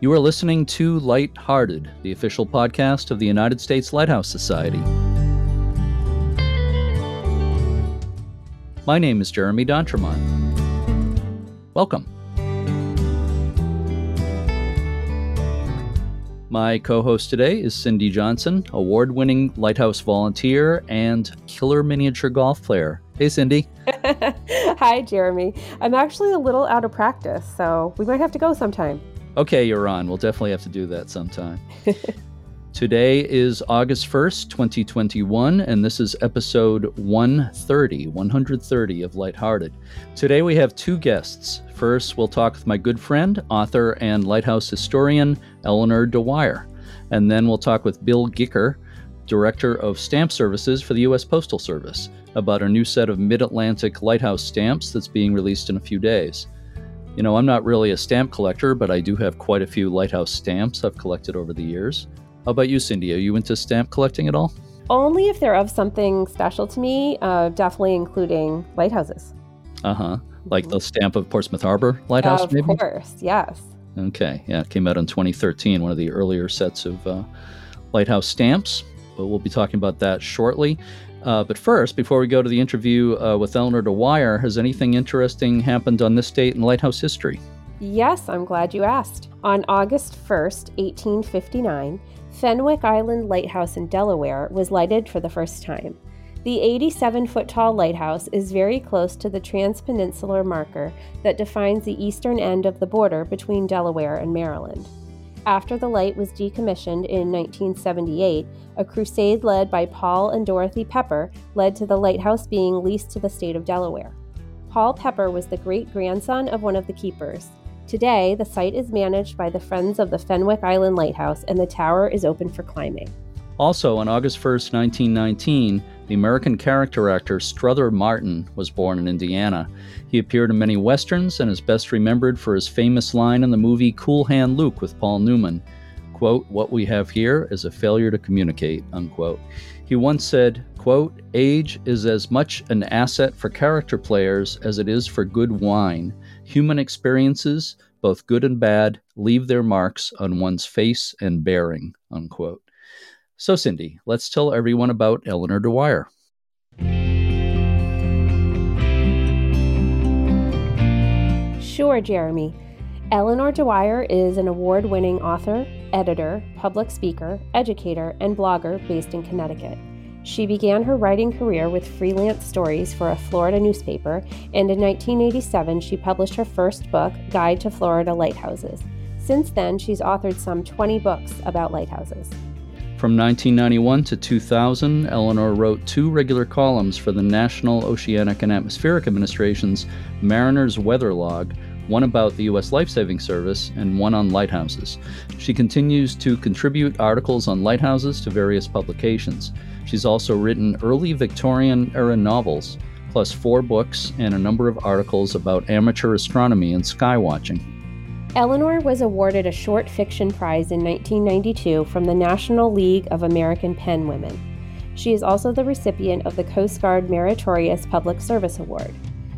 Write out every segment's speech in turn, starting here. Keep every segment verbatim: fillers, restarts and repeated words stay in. You are listening to Lighthearted, the official podcast of the United States Lighthouse Society. My name is Jeremy Dontramont. Welcome. My co-host today is Cindy Johnson, award-winning lighthouse volunteer and killer miniature golf player. Hey, Cindy. Hi, Jeremy. I'm actually a little out of practice, so we might have to go sometime. Okay, you're on. We'll definitely have to do that sometime. Today is August first, twenty twenty-one, and this is episode one thirty, one thirty of Lighthearted. Today we have two guests. First, we'll talk with my good friend, author, and lighthouse historian, Elinor De Wire. And then we'll talk with Bill Gicker, Director of Stamp Services for the U S Postal Service, about our new set of Mid-Atlantic Lighthouse stamps that's being released in a few days. You know, I'm not really a stamp collector, but I do have quite a few lighthouse stamps I've collected over the years. How about you, Cindy? Are you into stamp collecting at all? Only if they're of something special to me, uh, definitely including lighthouses. Uh-huh. Like mm-hmm. the stamp of Portsmouth Harbor Lighthouse, of maybe? Of course, yes. Okay, yeah, it came out in twenty thirteen, one of the earlier sets of uh, lighthouse stamps, but we'll be talking about that shortly. Uh, but first, before we go to the interview uh, with Elinor De Wire, has anything interesting happened on this date in lighthouse history? Yes, I'm glad you asked. On August first, eighteen fifty-nine, Fenwick Island Lighthouse in Delaware was lighted for the first time. The eighty-seven-foot-tall lighthouse is very close to the transpeninsular marker that defines the eastern end of the border between Delaware and Maryland. After the light was decommissioned in nineteen seventy-eight, a crusade led by Paul and Dorothy Pepper led to the lighthouse being leased to the state of Delaware. Paul Pepper was the great-grandson of one of the keepers. Today, the site is managed by the Friends of the Fenwick Island Lighthouse, and the tower is open for climbing. Also, on August first, nineteen nineteen, the American character actor Strother Martin was born in Indiana. He appeared in many westerns and is best remembered for his famous line in the movie Cool Hand Luke with Paul Newman, quote, "What we have here is a failure to communicate," unquote. He once said, quote, "Age is as much an asset for character players as it is for good wine. Human experiences, both good and bad, leave their marks on one's face and bearing," unquote. So, Cindy, let's tell everyone about Elinor De Wire. Sure, Jeremy. Elinor De Wire is an award-winning author, editor, public speaker, educator, and blogger based in Connecticut. She began her writing career with freelance stories for a Florida newspaper, and in nineteen eighty-seven she published her first book, Guide to Florida Lighthouses. Since then, she's authored some twenty books about lighthouses. From nineteen ninety-one to two thousand, Elinor wrote two regular columns for the National Oceanic and Atmospheric Administration's Mariner's Weather Log, one about the U S Lifesaving Service and one on lighthouses. She continues to contribute articles on lighthouses to various publications. She's also written early Victorian-era novels, plus four books and a number of articles about amateur astronomy and skywatching. Elinor was awarded a short fiction prize in nineteen ninety-two from the National League of American Pen Women. She is also the recipient of the Coast Guard Meritorious Public Service Award.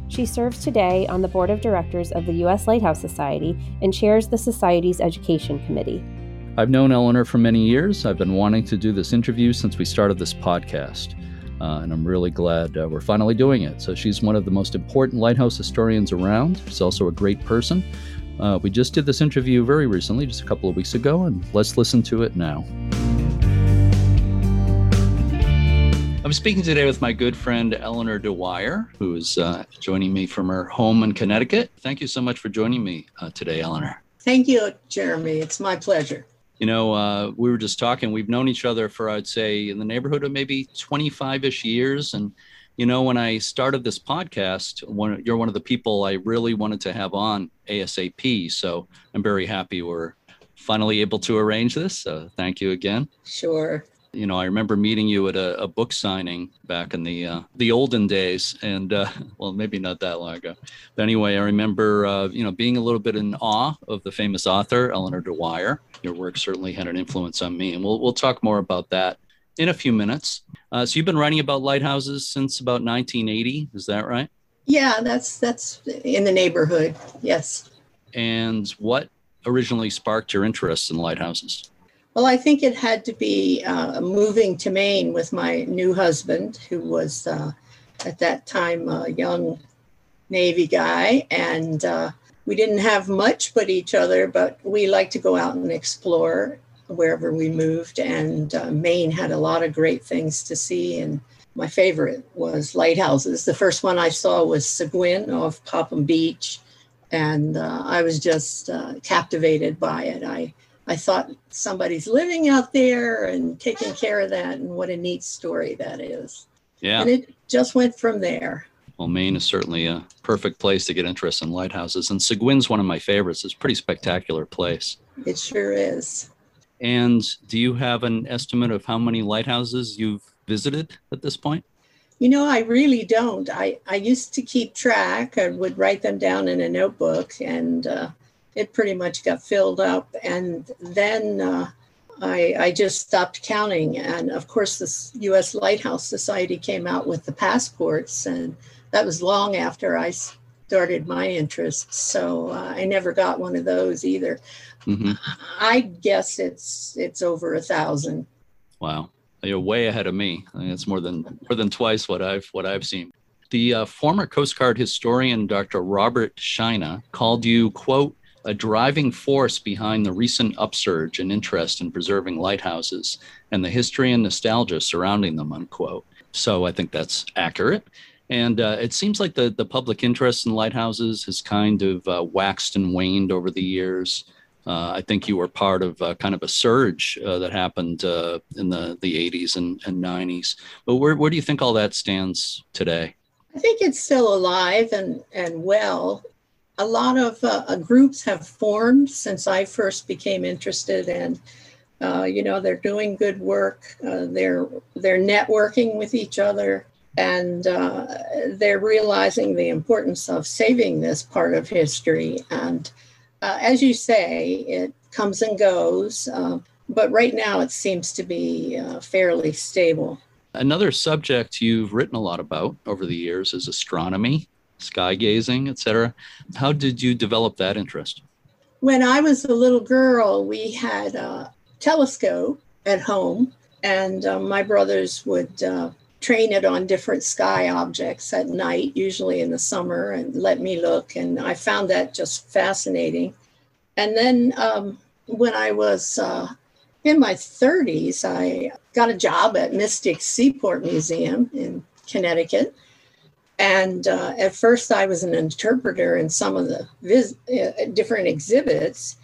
She serves today on the Board of Directors of the U S Lighthouse Society and chairs the Society's Education Committee. I've known Elinor for many years. I've been wanting to do this interview since we started this podcast, uh, and I'm really glad uh, we're finally doing it. So she's one of the most important lighthouse historians around. She's also a great person. Uh, we just did this interview very recently, just a couple of weeks ago, and let's listen to it now. I'm speaking today with my good friend, Elinor De Wire, who is uh, joining me from her home in Connecticut. Thank you so much for joining me uh, today, Elinor. Thank you, Jeremy. It's my pleasure. You know, uh, we were just talking. We've known each other for, I'd say, in the neighborhood of maybe twenty-five-ish years. And, you know, when I started this podcast, one, you're one of the people I really wanted to have on ASAP. So I'm very happy we're finally able to arrange this. So thank you again. Sure. You know, I remember meeting you at a, a book signing back in the uh, the olden days, and uh, well, maybe not that long ago. But anyway, I remember, uh, you know, being a little bit in awe of the famous author, Elinor De Wire. Your work certainly had an influence on me, and we'll we'll talk more about that in a few minutes. Uh, so you've been writing about lighthouses since about nineteen eighty, is that right? Yeah, that's that's in the neighborhood, yes. And what originally sparked your interest in lighthouses? Well, I think it had to be uh, moving to Maine with my new husband, who was uh, at that time a young Navy guy. And uh, we didn't have much but each other, but we liked to go out and explore wherever we moved. And uh, Maine had a lot of great things to see. And my favorite was lighthouses. The first one I saw was Seguin off Popham Beach. And uh, I was just uh, captivated by it. I I thought somebody's living out there and taking care of that, and what a neat story that is. Yeah. And it just went from there. Well, Maine is certainly a perfect place to get interest in lighthouses, and Seguin's one of my favorites. It's a pretty spectacular place. It sure is. And do you have an estimate of how many lighthouses you've visited at this point? You know, I really don't. I, I used to keep track. I would write them down in a notebook, and uh, it pretty much got filled up. And then uh, I, I just stopped counting. And of course, the U S Lighthouse Society came out with the passports, and that was long after I started my interest. So uh, I never got one of those either. Mm-hmm. I guess it's it's over a thousand. Wow, you're way ahead of me. I mean, it's more than more than twice what I've what I've seen. The uh, former Coast Guard historian Doctor Robert Scheiner called you, quote, a driving force behind the recent upsurge in interest in preserving lighthouses and the history and nostalgia surrounding them, unquote. So I think that's accurate. And uh, it seems like the, the public interest in lighthouses has kind of uh, waxed and waned over the years. Uh, I think you were part of uh, kind of a surge uh, that happened uh, in the, the eighties and, and nineties. But where, where do you think all that stands today? I think it's still alive and, and well. A lot of uh, groups have formed since I first became interested, and uh, you know, they're doing good work. Uh, they're they're networking with each other, and uh, they're realizing the importance of saving this part of history. And uh, as you say, it comes and goes, uh, but right now it seems to be uh, fairly stable. Another subject you've written a lot about over the years is astronomy, sky gazing, et cetera. How did you develop that interest? When I was a little girl, we had a telescope at home, and uh, my brothers would uh, train it on different sky objects at night, usually in the summer, and let me look. And I found that just fascinating. And then um, when I was uh, in my thirties, I got a job at Mystic Seaport Museum in Connecticut. And uh, at first I was an interpreter in some of the vis- uh, different exhibits.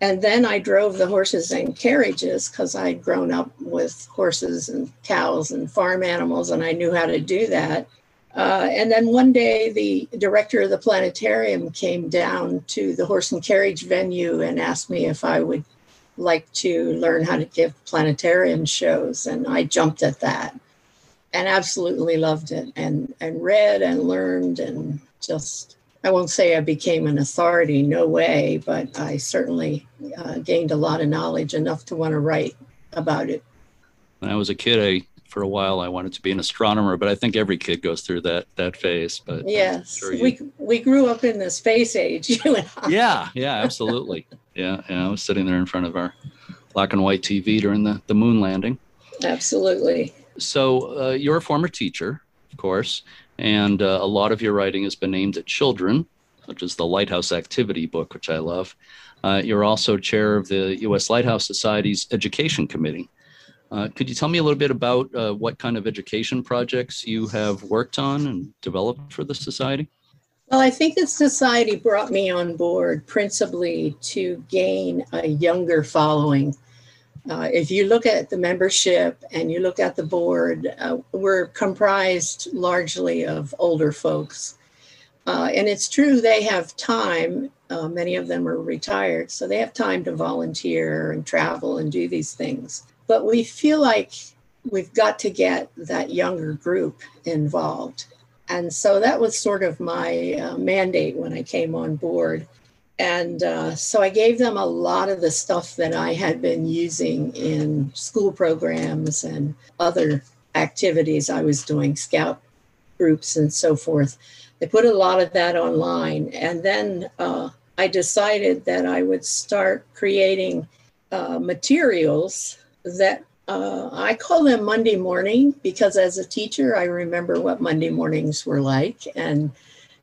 And then I drove the horses and carriages because I'd grown up with horses and cows and farm animals, and I knew how to do that. Uh, and then one day the director of the planetarium came down to the horse and carriage venue and asked me if I would like to learn how to give planetarium shows. And I jumped at that. And absolutely loved it, and, and read and learned, and just, I won't say I became an authority, no way, but I certainly uh, gained a lot of knowledge, enough to want to write about it. When I was a kid, I for a while, I wanted to be an astronomer, but I think every kid goes through that that phase. But yes, sure you... we we grew up in the space age, you and I. Yeah, yeah, absolutely. yeah, yeah, I was sitting there in front of our black and white T V during the, the moon landing. Absolutely. So uh, you're a former teacher, of course, and uh, a lot of your writing has been aimed at children, such as the Lighthouse Activity book, which I love. Uh, you're also chair of the U S Lighthouse Society's Education Committee. Uh, could you tell me a little bit about uh, what kind of education projects you have worked on and developed for the society? Well, I think the society brought me on board principally to gain a younger following. Uh, if you look at the membership and you look at the board, uh, we're comprised largely of older folks. Uh, and it's true, they have time. Uh, many of them are retired, so they have time to volunteer and travel and do these things. But we feel like we've got to get that younger group involved. And so that was sort of my uh, mandate when I came on board. And uh, so I gave them a lot of the stuff that I had been using in school programs and other activities I was doing, scout groups and so forth. They put a lot of that online. And then uh, I decided that I would start creating uh, materials that uh, I call them Monday morning, because as a teacher, I remember what Monday mornings were like. And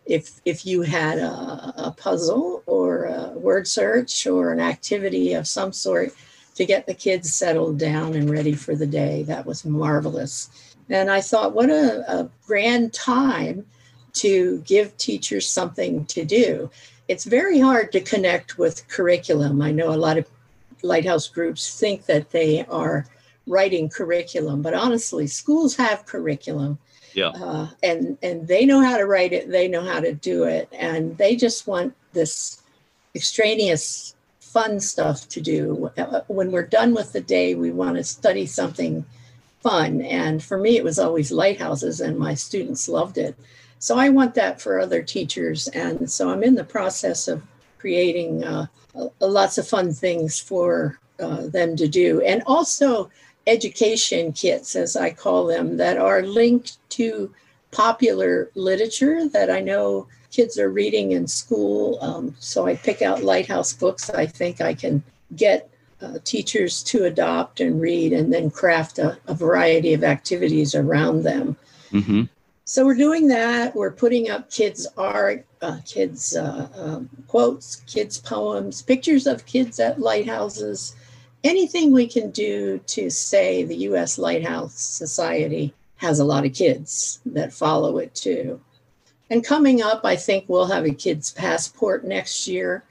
if if you had a, a puzzle or a word search or an activity of some sort to get the kids settled down and ready for the day, that was marvelous. And I thought, what a, a grand time to give teachers something to do. It's very hard to connect with curriculum. I know a lot of lighthouse groups think that they are writing curriculum, but honestly, schools have curriculum. Yeah. Uh, and, and they know how to write it, they know how to do it, and they just want this extraneous fun stuff to do. When we're done with the day, we want to study something fun. And for me, it was always lighthouses, and my students loved it. So I want that for other teachers. And so I'm in the process of creating uh, lots of fun things for uh, them to do. And also education kits, as I call them, that are linked to popular literature that I know kids are reading in school. Um, so I pick out lighthouse books I think I can get uh, teachers to adopt and read, and then craft a, a variety of activities around them. Mm-hmm. So we're doing that. We're putting up kids art, uh, kids uh, um, quotes, kids poems, pictures of kids at lighthouses, anything we can do to say the U S Lighthouse Society has a lot of kids that follow it too. And coming up, I think we'll have a kids passport next year,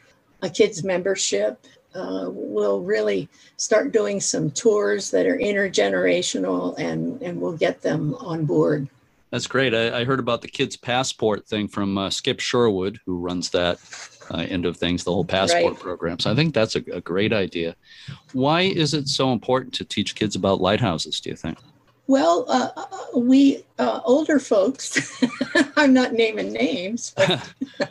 a kids membership. Uh, we'll really start doing some tours that are intergenerational, and, and we'll get them on board. That's great. I, I heard about the kids' passport thing from uh, Skip Sherwood, who runs that uh, end of things, the whole passport right. program. So I think that's a, a great idea. Why is it so important to teach kids about lighthouses, do you think? Well, uh, we uh, older folks, I'm not naming names, but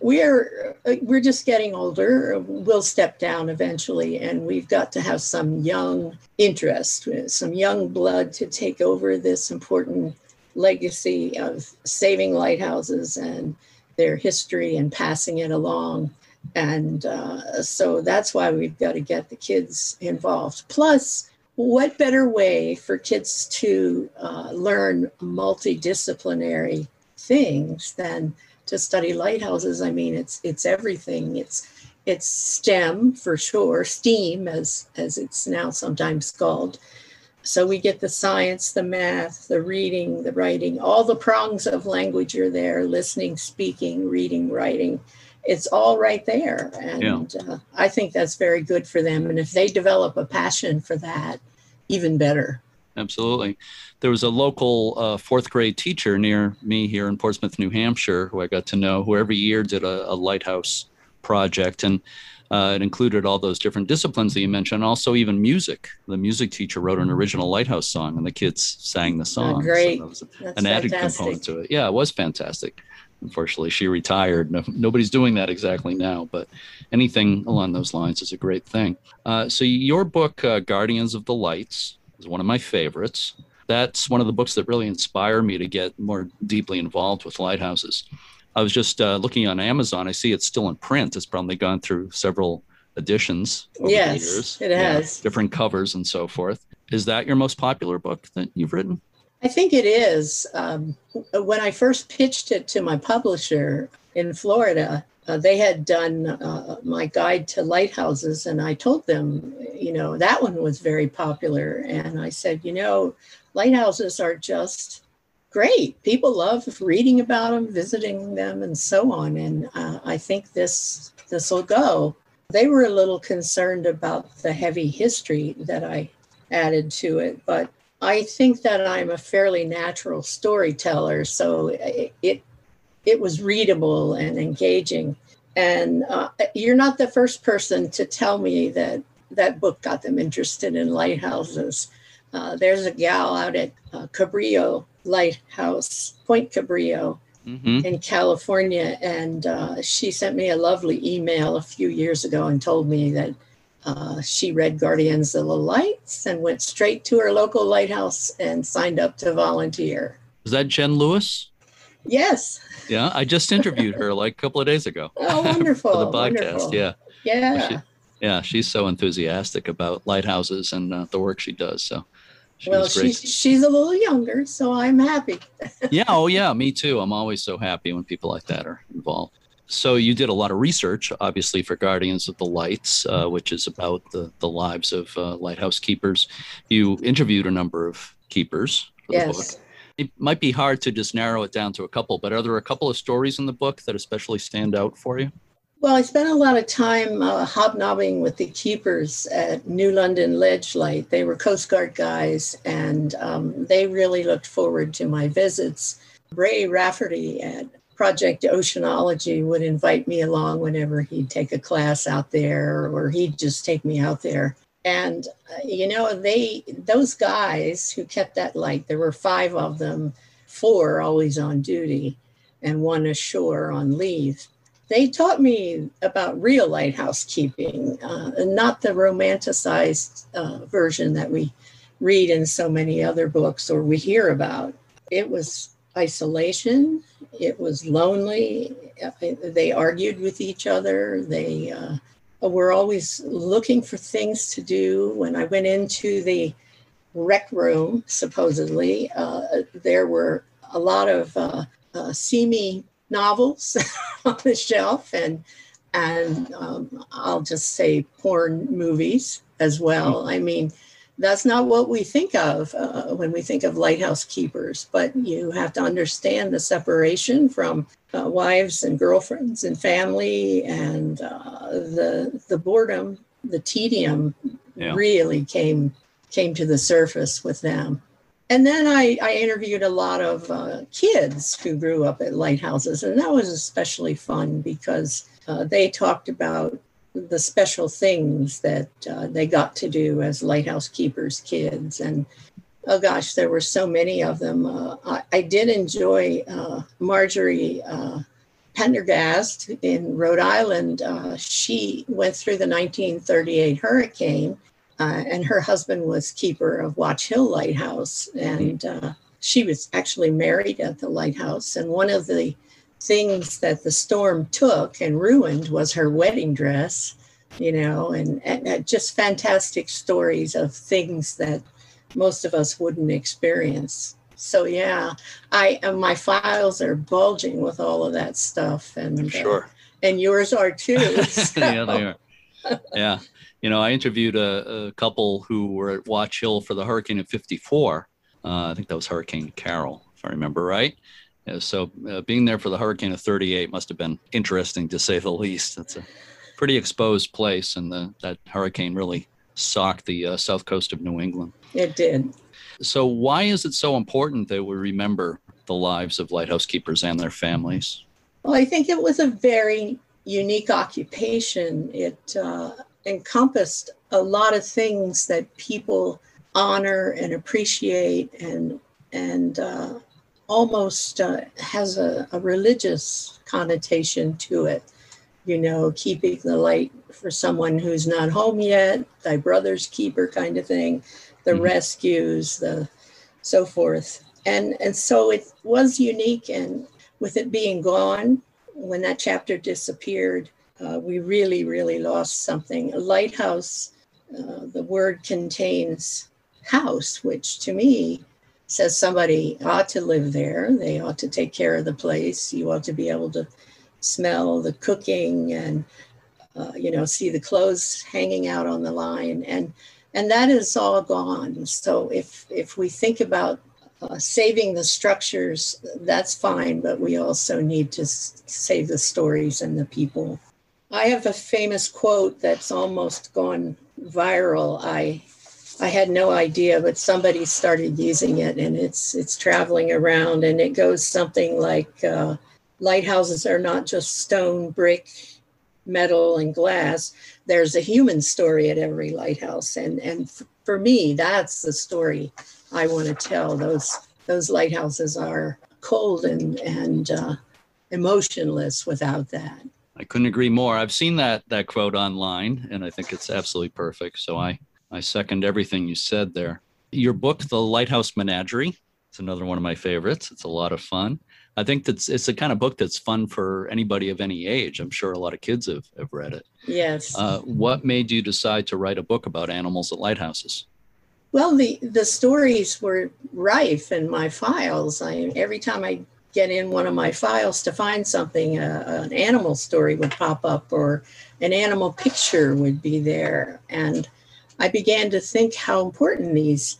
we're, we're just getting older. We'll step down eventually, and we've got to have some young interest, some young blood to take over this important legacy of saving lighthouses and their history and passing it along. And uh, so that's why we've got to get the kids involved. Plus, what better way for kids to uh, learn multidisciplinary things than to study lighthouses? I mean, it's it's everything. It's it's STEM for sure, STEAM as as it's now sometimes called. So we get the science, the math, the reading, the writing, all the prongs of language are there, listening, speaking, reading, writing. It's all right there. And yeah. uh, I think that's very good for them. And if they develop a passion for that, even better. Absolutely. There was a local uh, fourth grade teacher near me here in Portsmouth, New Hampshire, who I got to know, who every year did a, a lighthouse project. And Uh, it included all those different disciplines that you mentioned, also even music. The music teacher wrote an original lighthouse song, and the kids sang the song. Oh, great. So that was That's an added fantastic. component to it. Yeah, it was fantastic. Unfortunately, she retired. No, nobody's doing that exactly now, but anything along those lines is a great thing. Uh, so your book, uh, Guardians of the Lights, is one of my favorites. That's one of the books that really inspire me to get more deeply involved with lighthouses. I was just uh, looking on Amazon. I see it's still in print. It's probably gone through several editions over yes, the years. Yes, it has. Yeah, different covers and so forth. Is that your most popular book that you've written? I think it is. Um, when I first pitched it to my publisher in Florida, uh, they had done uh, my guide to lighthouses, and I told them, you know, that one was very popular. And I said, you know, lighthouses are just great. People love reading about them, visiting them, and so on. And uh, I think this this will go. They were a little concerned about the heavy history that I added to it, but I think that I'm a fairly natural storyteller, so it it, it was readable and engaging. And uh, you're not the first person to tell me that that book got them interested in lighthouses. Uh, there's a gal out at uh, Cabrillo Lighthouse, Point Cabrillo mm-hmm. in California. And uh, she sent me a lovely email a few years ago and told me that uh, she read Guardians of the Lights and went straight to her local lighthouse and signed up to volunteer. Was that Jen Lewis? Yes. Yeah, I just interviewed her like a couple of days ago. Oh, wonderful. For the podcast, wonderful. yeah. Yeah. She, yeah, she's so enthusiastic about lighthouses and uh, the work she does. So. She well, she's, she's a little younger, so I'm happy. Yeah, oh yeah, me too. I'm always so happy when people like that are involved. So you did a lot of research, obviously, for Guardians of the Lights, uh, which is about the, the lives of uh, lighthouse keepers. You interviewed a number of keepers for the yes. book. It might be hard to just narrow it down to a couple, but are there a couple of stories in the book that especially stand out for you? Well, I spent a lot of time uh, hobnobbing with the keepers at New London Ledge Light. They were Coast Guard guys, and um, they really looked forward to my visits. Ray Rafferty at Project Oceanology would invite me along whenever he'd take a class out there, or he'd just take me out there. And, uh, you know, they those guys who kept that light, there were five of them, four always on duty, and one ashore on leave. They taught me about real lighthouse keeping, uh, and not the romanticized uh, version that we read in so many other books or we hear about. It was isolation. It was lonely. They argued with each other. They uh, were always looking for things to do. When I went into the rec room, supposedly, uh, there were a lot of uh, uh, seamy novels on the shelf, and and um, I'll just say porn movies as well. I mean, that's not what we think of uh, when we think of lighthouse keepers, but you have to understand the separation from uh, wives and girlfriends and family, and uh, the the boredom, the tedium yeah. really came came to the surface with them. And then I, I interviewed a lot of uh, kids who grew up at lighthouses, and that was especially fun because uh, they talked about the special things that uh, they got to do as lighthouse keepers' kids. And, oh gosh, there were so many of them. Uh, I, I did enjoy uh, Marjorie uh, Pendergast in Rhode Island. Uh, she went through the nineteen thirty-eight hurricane. Uh, and her husband was keeper of Watch Hill Lighthouse, and uh, she was actually married at the lighthouse. And one of the things that the storm took and ruined was her wedding dress, you know, and, and, and just fantastic stories of things that most of us wouldn't experience. So, yeah, I and my files are bulging with all of that stuff. And, I'm sure. Uh, and yours are too. So. Yeah, they are. Yeah. You know, I interviewed a, a couple who were at Watch Hill for the hurricane of fifty-four. Uh, I think that was Hurricane Carol, if I remember right. Yeah, so uh, being there for the hurricane of thirty-eight must have been interesting, to say the least. It's a pretty exposed place, and the, that hurricane really socked the uh, south coast of New England. It did. So why is it so important that we remember the lives of lighthouse keepers and their families? Well, I think it was a very unique occupation. It uh, encompassed a lot of things that people honor and appreciate, and and uh, almost uh, has a, a religious connotation to it. You know, keeping the light for someone who's not home yet, thy brother's keeper kind of thing, the mm-hmm. rescues, the so forth. And, and so it was unique, and with it being gone, when that chapter disappeared, uh, we really, really lost something. A lighthouse, uh, the word contains house, which to me says somebody ought to live there. They ought to take care of the place. You ought to be able to smell the cooking and, uh, you know, see the clothes hanging out on the line. And and that is all gone. So if, if we think about Uh, saving the structures, that's fine, but we also need to s- save the stories and the people. I have a famous quote that's almost gone viral. I I had no idea, but somebody started using it, and it's it's traveling around, and it goes something like, uh, lighthouses are not just stone, brick, metal, and glass. There's a human story at every lighthouse, and, and f- for me, that's the story I want to tell. Those those lighthouses are cold and and uh, emotionless without that. I couldn't agree more. I've seen that that quote online, and I think it's absolutely perfect. So I, I second everything you said there. Your book, The Lighthouse Menagerie, it's another one of my favorites. It's a lot of fun. I think that's it's a kind of book that's fun for anybody of any age. I'm sure a lot of kids have, have read it. Yes. Uh, what made you decide to write a book about animals at lighthouses? Well, the, the stories were rife in my files. I, every time I get in one of my files to find something, uh, an animal story would pop up or an animal picture would be there. And I began to think how important these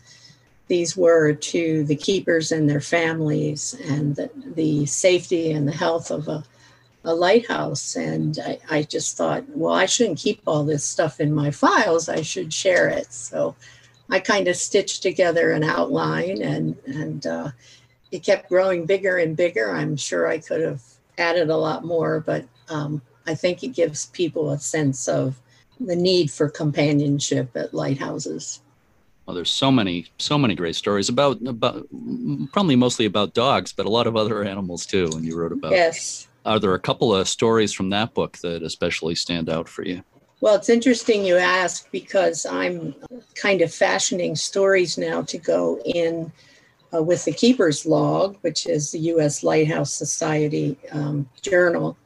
these were to the keepers and their families and the, the safety and the health of a, a lighthouse. And I, I just thought, well, I shouldn't keep all this stuff in my files. I should share it. So I kind of stitched together an outline and, and uh, it kept growing bigger and bigger. I'm sure I could have added a lot more, but um, I think it gives people a sense of the need for companionship at lighthouses. Well, there's so many, so many great stories about, about probably mostly about dogs, but a lot of other animals too. And you wrote about. Yes. Are there a couple of stories from that book that especially stand out for you? Well, it's interesting you ask because I'm kind of fashioning stories now to go in uh, with the Keeper's Log, which is the U S Lighthouse Society um, journal.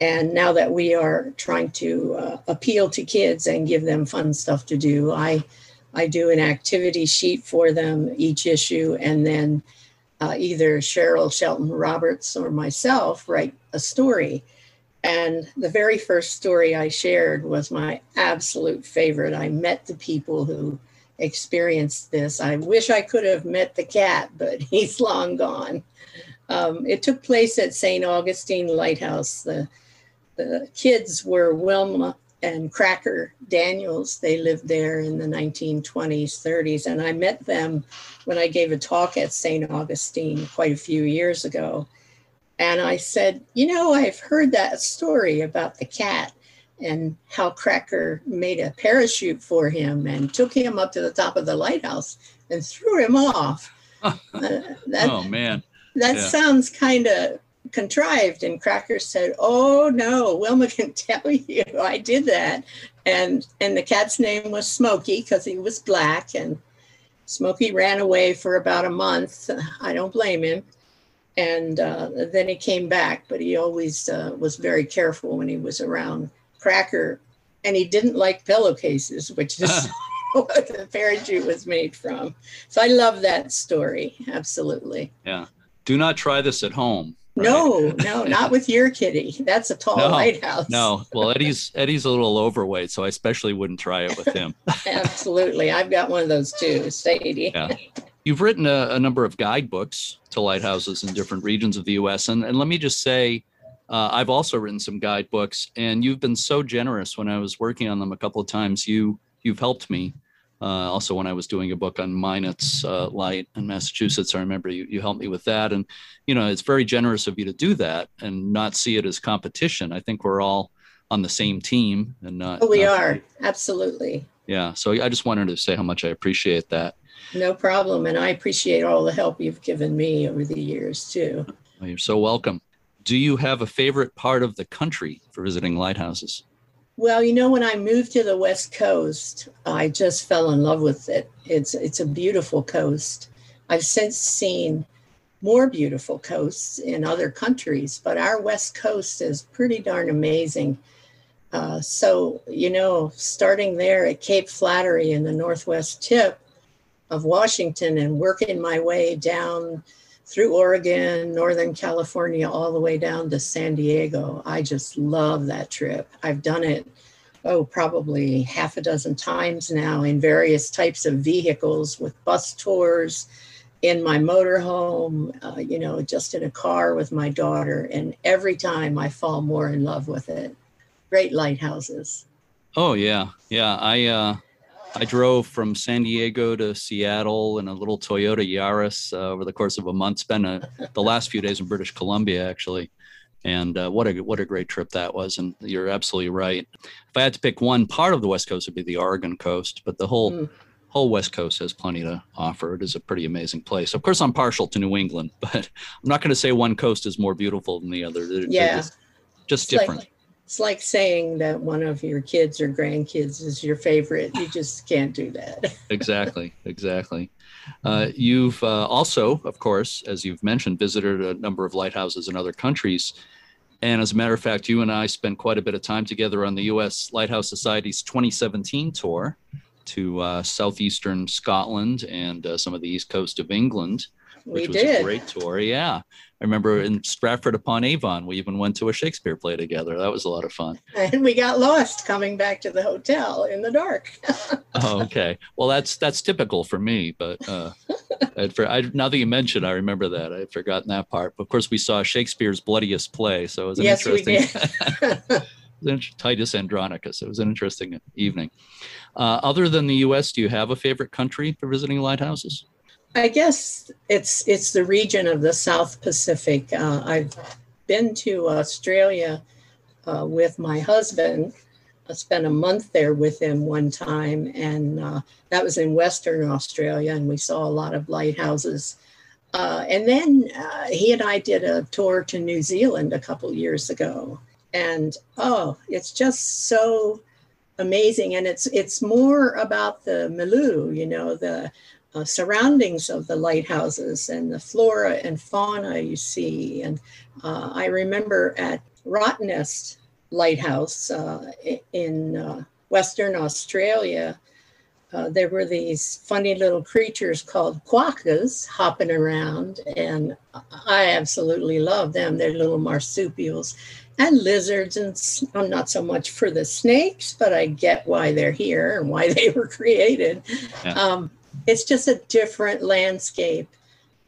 And now that we are trying to uh, appeal to kids and give them fun stuff to do, I, I do an activity sheet for them each issue. And then uh, either Cheryl Shelton Roberts or myself write a story. And the very first story I shared was my absolute favorite. I met the people who experienced this. I wish I could have met the cat, but he's long gone. Um, it took place at Saint Augustine Lighthouse. The, the kids were Wilma and Cracker Daniels. They lived there in the nineteen twenties, thirties. And I met them when I gave a talk at Saint Augustine quite a few years ago. And I said, you know, I've heard that story about the cat and how Cracker made a parachute for him and took him up to the top of the lighthouse and threw him off. uh, that, oh, man. That yeah. sounds kind of contrived. And Cracker said, oh, no, Wilma can tell you I did that. And and the cat's name was Smokey because he was black. And Smokey ran away for about a month. I don't blame him. And uh, then he came back, but he always uh, was very careful when he was around Cracker. And he didn't like pillowcases, which is what the parachute was made from. So I love that story. Absolutely. Yeah. Do not try this at home. Right? No, no, not with your kitty. That's a tall no, lighthouse. No, well, Eddie's Eddie's a little overweight, so I especially wouldn't try it with him. Absolutely. I've got one of those too, Sadie. Yeah. You've written a, a number of guidebooks to lighthouses in different regions of the U S. And, and let me just say, uh, I've also written some guidebooks, and you've been so generous when I was working on them a couple of times. You, you've helped me. Uh, also, when I was doing a book on Minot's uh, Light in Massachusetts, I remember you, you helped me with that. And, you know, it's very generous of you to do that and not see it as competition. I think we're all on the same team. And not, oh, we not, are. Absolutely. Yeah. So I just wanted to say how much I appreciate that. No problem. And I appreciate all the help you've given me over the years, too. Well, you're so welcome. Do you have a favorite part of the country for visiting lighthouses? Well, you know, when I moved to the West Coast, I just fell in love with it. It's it's a beautiful coast. I've since seen more beautiful coasts in other countries, but our West Coast is pretty darn amazing. Uh, so, you know, starting there at Cape Flattery in the northwest tip of Washington and working my way down through Oregon, Northern California, all the way down to San Diego. I just love that trip. I've done it, oh, probably half a dozen times now in various types of vehicles with bus tours, in my motorhome, uh, you know, just in a car with my daughter. And every time I fall more in love with it. Great lighthouses. Oh, yeah. Yeah. I, uh, I drove from San Diego to Seattle in a little Toyota Yaris uh, over the course of a month. Spent a, the last few days in British Columbia, actually. And uh, what a what a great trip that was. And you're absolutely right. If I had to pick one part of the West Coast, it'd be the Oregon coast. But the whole mm. whole West Coast has plenty to offer. It is a pretty amazing place. Of course, I'm partial to New England, but I'm not going to say one coast is more beautiful than the other. They're, yeah. They're just, just different. Like, It's like saying that one of your kids or grandkids is your favorite. You just can't do that. Exactly, exactly. Uh, you've uh, also, of course, as you've mentioned, visited a number of lighthouses in other countries. And as a matter of fact, you and I spent quite a bit of time together on the U S Lighthouse Society's twenty seventeen tour to uh, southeastern Scotland and uh, some of the east coast of England. Which we was did. A great tour, yeah. I remember in Stratford-upon-Avon, we even went to a Shakespeare play together. That was a lot of fun. And we got lost coming back to the hotel in the dark. Oh, okay. Well, that's that's typical for me. But uh, I'd, I, now that you mention, I remember that. I had forgotten that part. But of course, we saw Shakespeare's bloodiest play. So it was an yes, interesting. We did. Titus Andronicus. It was an interesting evening. Uh, other than the U S, do you have a favorite country for visiting lighthouses? I guess it's it's the region of the South Pacific. Uh, I've been to Australia uh, with my husband. I spent a month there with him one time, and uh, that was in Western Australia, and we saw a lot of lighthouses. Uh, and then uh, he and I did a tour to New Zealand a couple years ago. And oh, it's just so amazing. And it's it's more about the milieu, you know, the Uh, surroundings of the lighthouses and the flora and fauna you see. And uh, I remember at Rottnest Lighthouse uh, in uh, Western Australia, uh, there were these funny little creatures called quokkas hopping around, and I absolutely love them. They're little marsupials and lizards, and I'm not so much for the snakes, but I get why they're here and why they were created. Yeah. Um, It's just a different landscape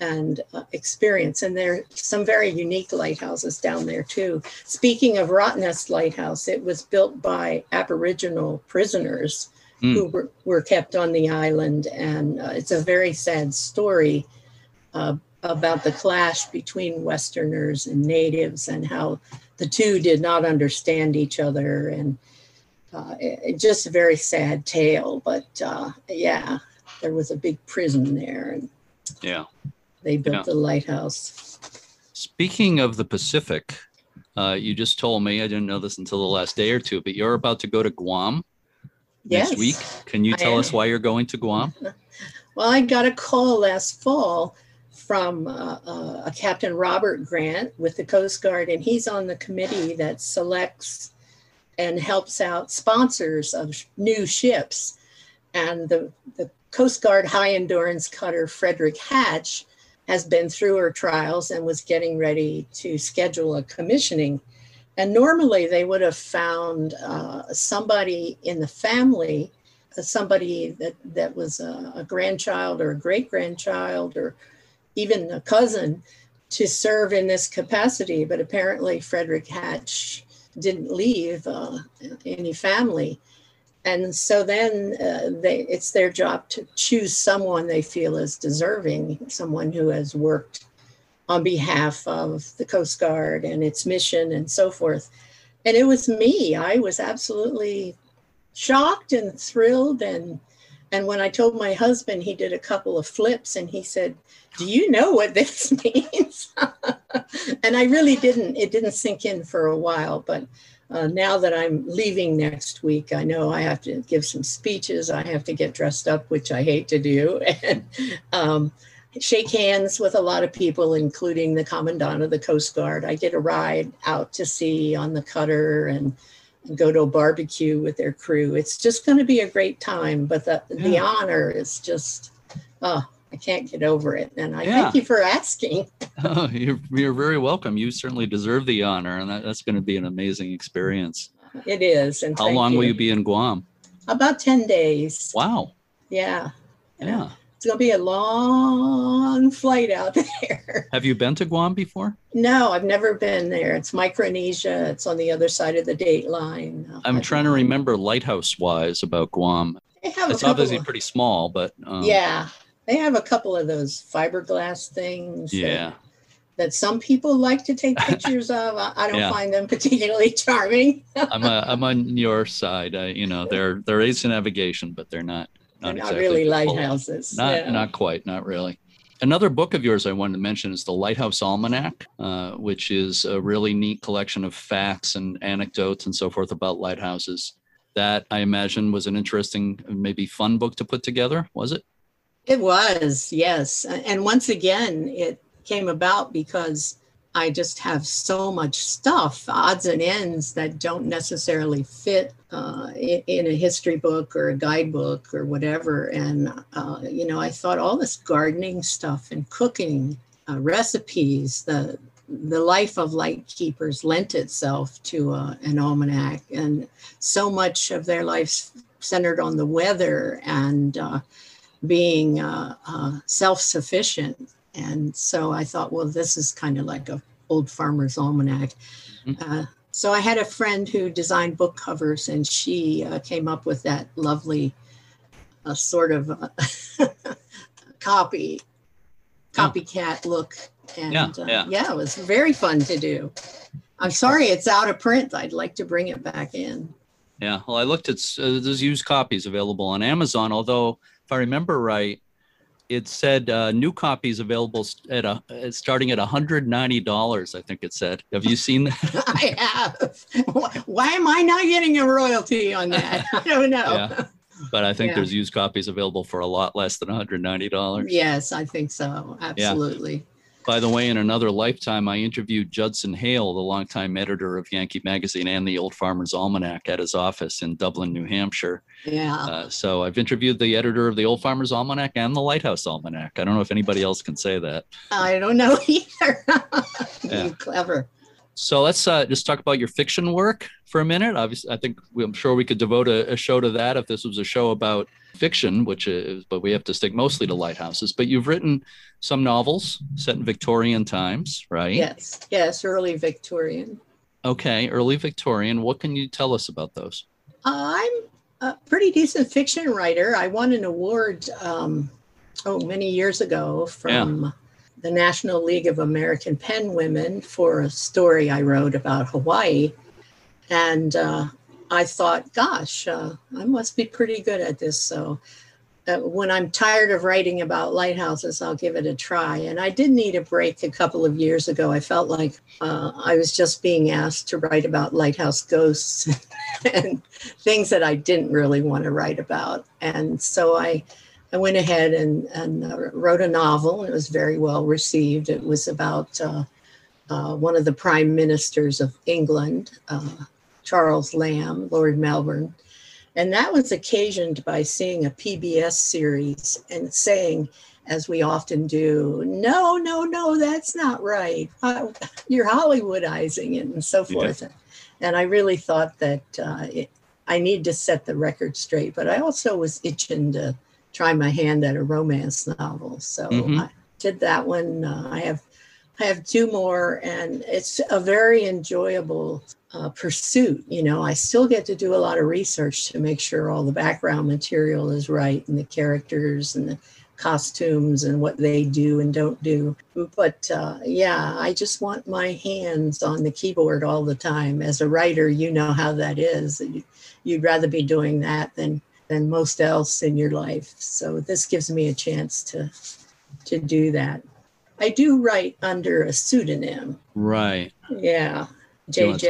and uh, experience. And there are some very unique lighthouses down there, too. Speaking of Rottnest Lighthouse, it was built by Aboriginal prisoners mm. who were, were kept on the island. And uh, it's a very sad story uh, about the clash between Westerners and natives and how the two did not understand each other. And uh, it, just a very sad tale. But uh, yeah. There was a big prison there, and yeah, they built yeah. the lighthouse. Speaking of the Pacific, uh, you just told me, I didn't know this until the last day or two, but you're about to go to Guam yes. next week. Can you tell I, us why you're going to Guam? Well, I got a call last fall from uh, uh, Captain Robert Grant with the Coast Guard, and he's on the committee that selects and helps out sponsors of sh- new ships. And the, the Coast Guard high endurance cutter Frederick Hatch has been through her trials and was getting ready to schedule a commissioning. And normally they would have found uh, somebody in the family, uh, somebody that, that was a, a grandchild or a great-grandchild or even a cousin to serve in this capacity. But apparently Frederick Hatch didn't leave uh, any family. And so then uh, they, it's their job to choose someone they feel is deserving, someone who has worked on behalf of the Coast Guard and its mission and so forth. And it was me. I was absolutely shocked and thrilled. And, and when I told my husband, he did a couple of flips and he said, "Do you know what this means?" And I really didn't. It didn't sink in for a while, but Uh, now that I'm leaving next week, I know I have to give some speeches. I have to get dressed up, which I hate to do, and um, shake hands with a lot of people, including the Commandant of the Coast Guard. I get a ride out to sea on the cutter and go to a barbecue with their crew. It's just going to be a great time, but the, yeah. the honor is just, oh, I can't get over it. And I yeah. thank you for asking. Oh, you're, you're very welcome. You certainly deserve the honor, and that, that's going to be an amazing experience. It is. And how long you. will you be in Guam? About ten days. Wow. Yeah. Yeah. It's going to be a long flight out there. Have you been to Guam before? No, I've never been there. It's Micronesia. It's on the other side of the date line. I'm I've trying to remember lighthouse-wise about Guam. They have it's a obviously of, pretty small, but... Um, yeah. They have a couple of those fiberglass things yeah. that, that some people like to take pictures of. I, I don't yeah. find them particularly charming. I'm a, I'm on your side. I, you know, they're they're aids to navigation, but they're not not, they're not exactly really lighthouses. Not yeah. not quite. Not really. Another book of yours I wanted to mention is The Lighthouse Almanac, uh, which is a really neat collection of facts and anecdotes and so forth about lighthouses. That, I imagine, was an interesting, maybe fun book to put together, was it? It was, yes. And once again, it came about because I just have so much stuff, odds and ends, that don't necessarily fit uh, in a history book or a guidebook or whatever. And, uh, you know, I thought all this gardening stuff and cooking, uh, recipes, the the life of lightkeepers lent itself to uh, an almanac. And so much of their lives centered on the weather and uh, being uh, uh, self-sufficient. And so I thought, well, this is kind of like a old farmer's almanac. Uh, so I had a friend who designed book covers, and she uh, came up with that lovely uh, sort of uh, copy, copycat look. And yeah, uh, yeah. yeah, it was very fun to do. I'm sorry it's out of print. I'd like to bring it back in. Yeah, well, I looked at, uh, there's used copies available on Amazon, although if I remember right, it said uh, new copies available at a, starting at one hundred ninety dollars, I think it said. Have you seen that? I have. Why am I not getting a royalty on that? I don't know. Yeah. But I think yeah. there's used copies available for a lot less than one hundred ninety dollars. Yes, I think so. Absolutely. Yeah. By the way, in another lifetime, I interviewed Judson Hale, the longtime editor of Yankee Magazine and the Old Farmer's Almanac, at his office in Dublin, New Hampshire. Yeah. Uh, so I've interviewed the editor of the Old Farmer's Almanac and the Lighthouse Almanac. I don't know if anybody else can say that. I don't know either. yeah. You're clever. So let's uh, just talk about your fiction work for a minute. Obviously, I think we, I'm sure we could devote a, a show to that if this was a show about fiction, which is, but we have to stick mostly to lighthouses. But you've written some novels set in Victorian times, right? Yes, yes, early Victorian. Okay, early Victorian. What can you tell us about those? Uh, I'm a pretty decent fiction writer. I won an award, um, oh, many years ago from... Yeah. the National League of American Pen Women for a story I wrote about Hawaii. And uh, I thought, gosh, uh, I must be pretty good at this. So uh, when I'm tired of writing about lighthouses, I'll give it a try. And I did need a break a couple of years ago. I felt like uh, I was just being asked to write about lighthouse ghosts and things that I didn't really want to write about. And so I I went ahead and, and uh, wrote a novel, and it was very well received. It was about uh, uh, one of the prime ministers of England, uh, Charles Lamb, Lord Melbourne. And that was occasioned by seeing a P B S series and saying, as we often do, no, no, no, that's not right. You're Hollywoodizing it and so forth. Yeah. And I really thought that uh, it, I need to set the record straight, but I also was itching to try my hand at a romance novel. So mm-hmm. I did that one. Uh, I have I have two more, and it's a very enjoyable uh, pursuit. You know, I still get to do a lot of research to make sure all the background material is right, and the characters and the costumes and what they do and don't do. But uh, yeah, I just want my hands on the keyboard all the time. As a writer, you know how that is. You'd rather be doing that than than most else in your life. So this gives me a chance to to do that. I do write under a pseudonym. Right. Yeah. J J.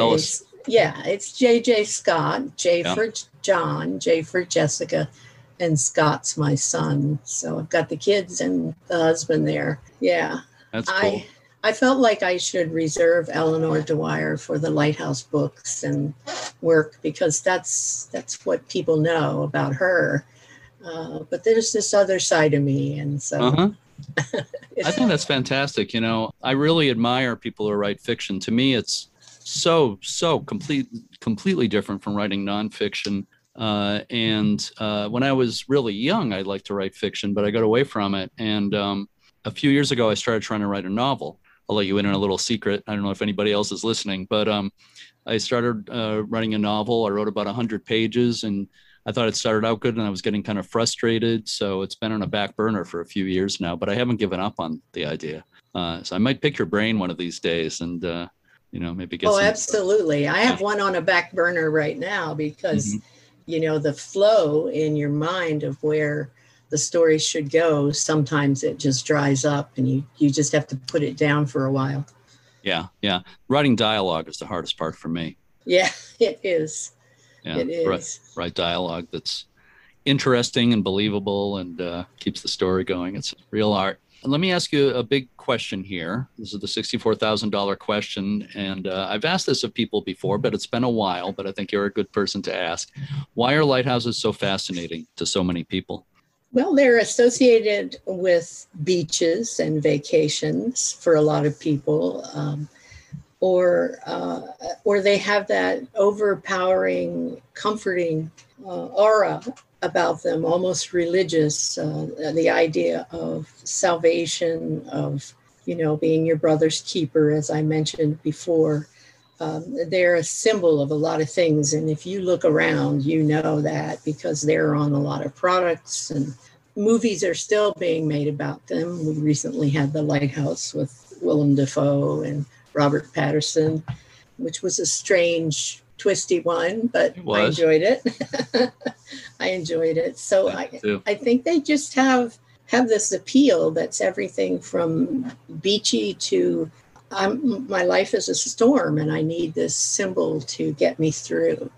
Yeah, it's J J Scott, J yeah. for John, J for Jessica, and Scott's my son. So I've got the kids and the husband there. Yeah. That's cool. I, I felt like I should reserve Elinor De Wire for the lighthouse books and work, because that's that's what people know about her. Uh, but there's this other side of me, and so uh-huh. I think that's fantastic. You know, I really admire people who write fiction. To me, it's so so complete completely different from writing nonfiction. Uh, and uh, when I was really young, I liked to write fiction, but I got away from it. And um, a few years ago, I started trying to write a novel. I'll let you in on a little secret. I don't know if anybody else is listening, but um, I started uh, writing a novel. I wrote about one hundred pages, and I thought it started out good, and I was getting kind of frustrated. So it's been on a back burner for a few years now, but I haven't given up on the idea. Uh, so I might pick your brain one of these days and, uh, you know, maybe get Oh, some- absolutely. I have one on a back burner right now because, mm-hmm. you know, the flow in your mind of where the story should go, sometimes it just dries up and you, you just have to put it down for a while. Yeah. Yeah. Writing dialogue is the hardest part for me. Yeah, it is. Yeah, it is. Write, write dialogue that's interesting and believable and uh, keeps the story going. It's real art. And let me ask you a big question here. This is the sixty-four thousand dollars question. And uh, I've asked this of people before, but it's been a while, but I think you're a good person to ask. Why are lighthouses so fascinating to so many people? Well, they're associated with beaches and vacations for a lot of people, um, or uh, or they have that overpowering, comforting uh, aura about them, almost religious, uh, the idea of salvation, of, you know, being your brother's keeper, as I mentioned before. Um, they're a symbol of a lot of things. And if you look around, you know that because they're on a lot of products and movies are still being made about them. We recently had The Lighthouse with Willem Dafoe and Robert Patterson, which was a strange, twisty one, but I enjoyed it. I enjoyed it. So I, I think they just have have this appeal that's everything from beachy to I'm, my life is a storm and I need this symbol to get me through.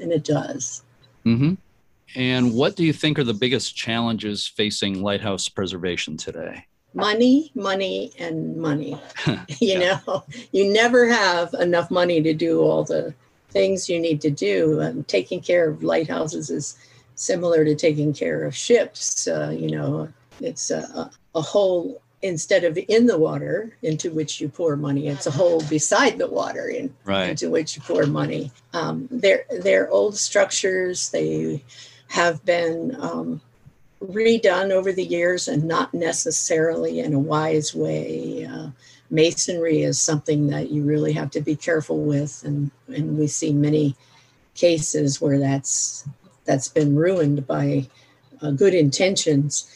And it does. Mm-hmm. And what do you think are the biggest challenges facing lighthouse preservation today? Money, money, and money. You know, you never have enough money to do all the things you need to do. Um, taking care of lighthouses is similar to taking care of ships. Uh, you know, it's a, a whole... Instead of in the water into which you pour money, it's a hole beside the water in, right. into which you pour money. Um, they're, they're old structures. They have been um, redone over the years and not necessarily in a wise way. Uh, masonry is something that you really have to be careful with. And, and we see many cases where that's that's been ruined by uh, good intentions.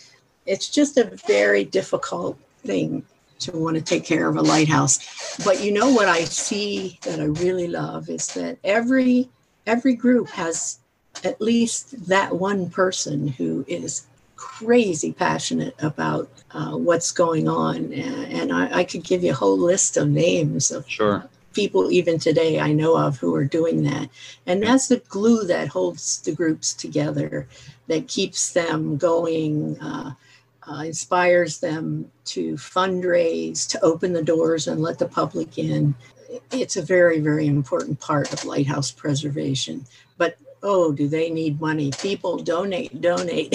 It's just a very difficult thing to want to take care of a lighthouse. But you know what I see that I really love is that every every group has at least that one person who is crazy passionate about uh, what's going on. And I, I could give you a whole list of names of sure. people even today I know of who are doing that. And that's the glue that holds the groups together, that keeps them going, uh, Uh, inspires them to fundraise, to open the doors and let the public in. It's a very, very important part of lighthouse preservation. But, oh, do they need money? People donate, donate,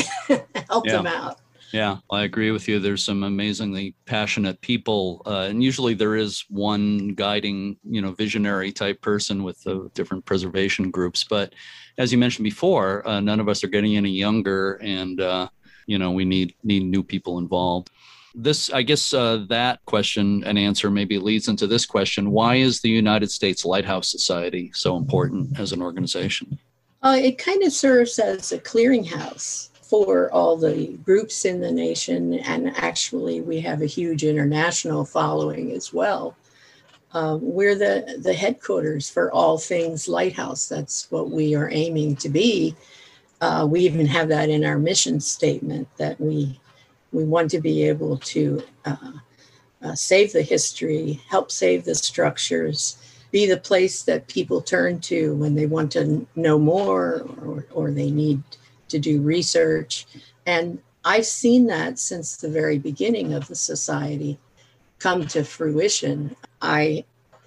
help yeah. them out. Yeah, I agree with you. There's some amazingly passionate people. Uh, and usually there is one guiding, you know, visionary type person with the different preservation groups. But as you mentioned before, uh, none of us are getting any younger and, uh, you know, we need need new people involved. This, I guess uh, that question and answer maybe leads into this question. Why is the United States Lighthouse Society so important as an organization? Uh, it kind of serves as a clearinghouse for all the groups in the nation. And actually, we have a huge international following as well. Uh, we're the, the headquarters for all things lighthouse. That's what we are aiming to be. Uh, we even have that in our mission statement that we we want to be able to uh, uh, save the history, help save the structures, be the place that people turn to when they want to know more or, or they need to do research. And I've seen that since the very beginning of the society come to fruition. I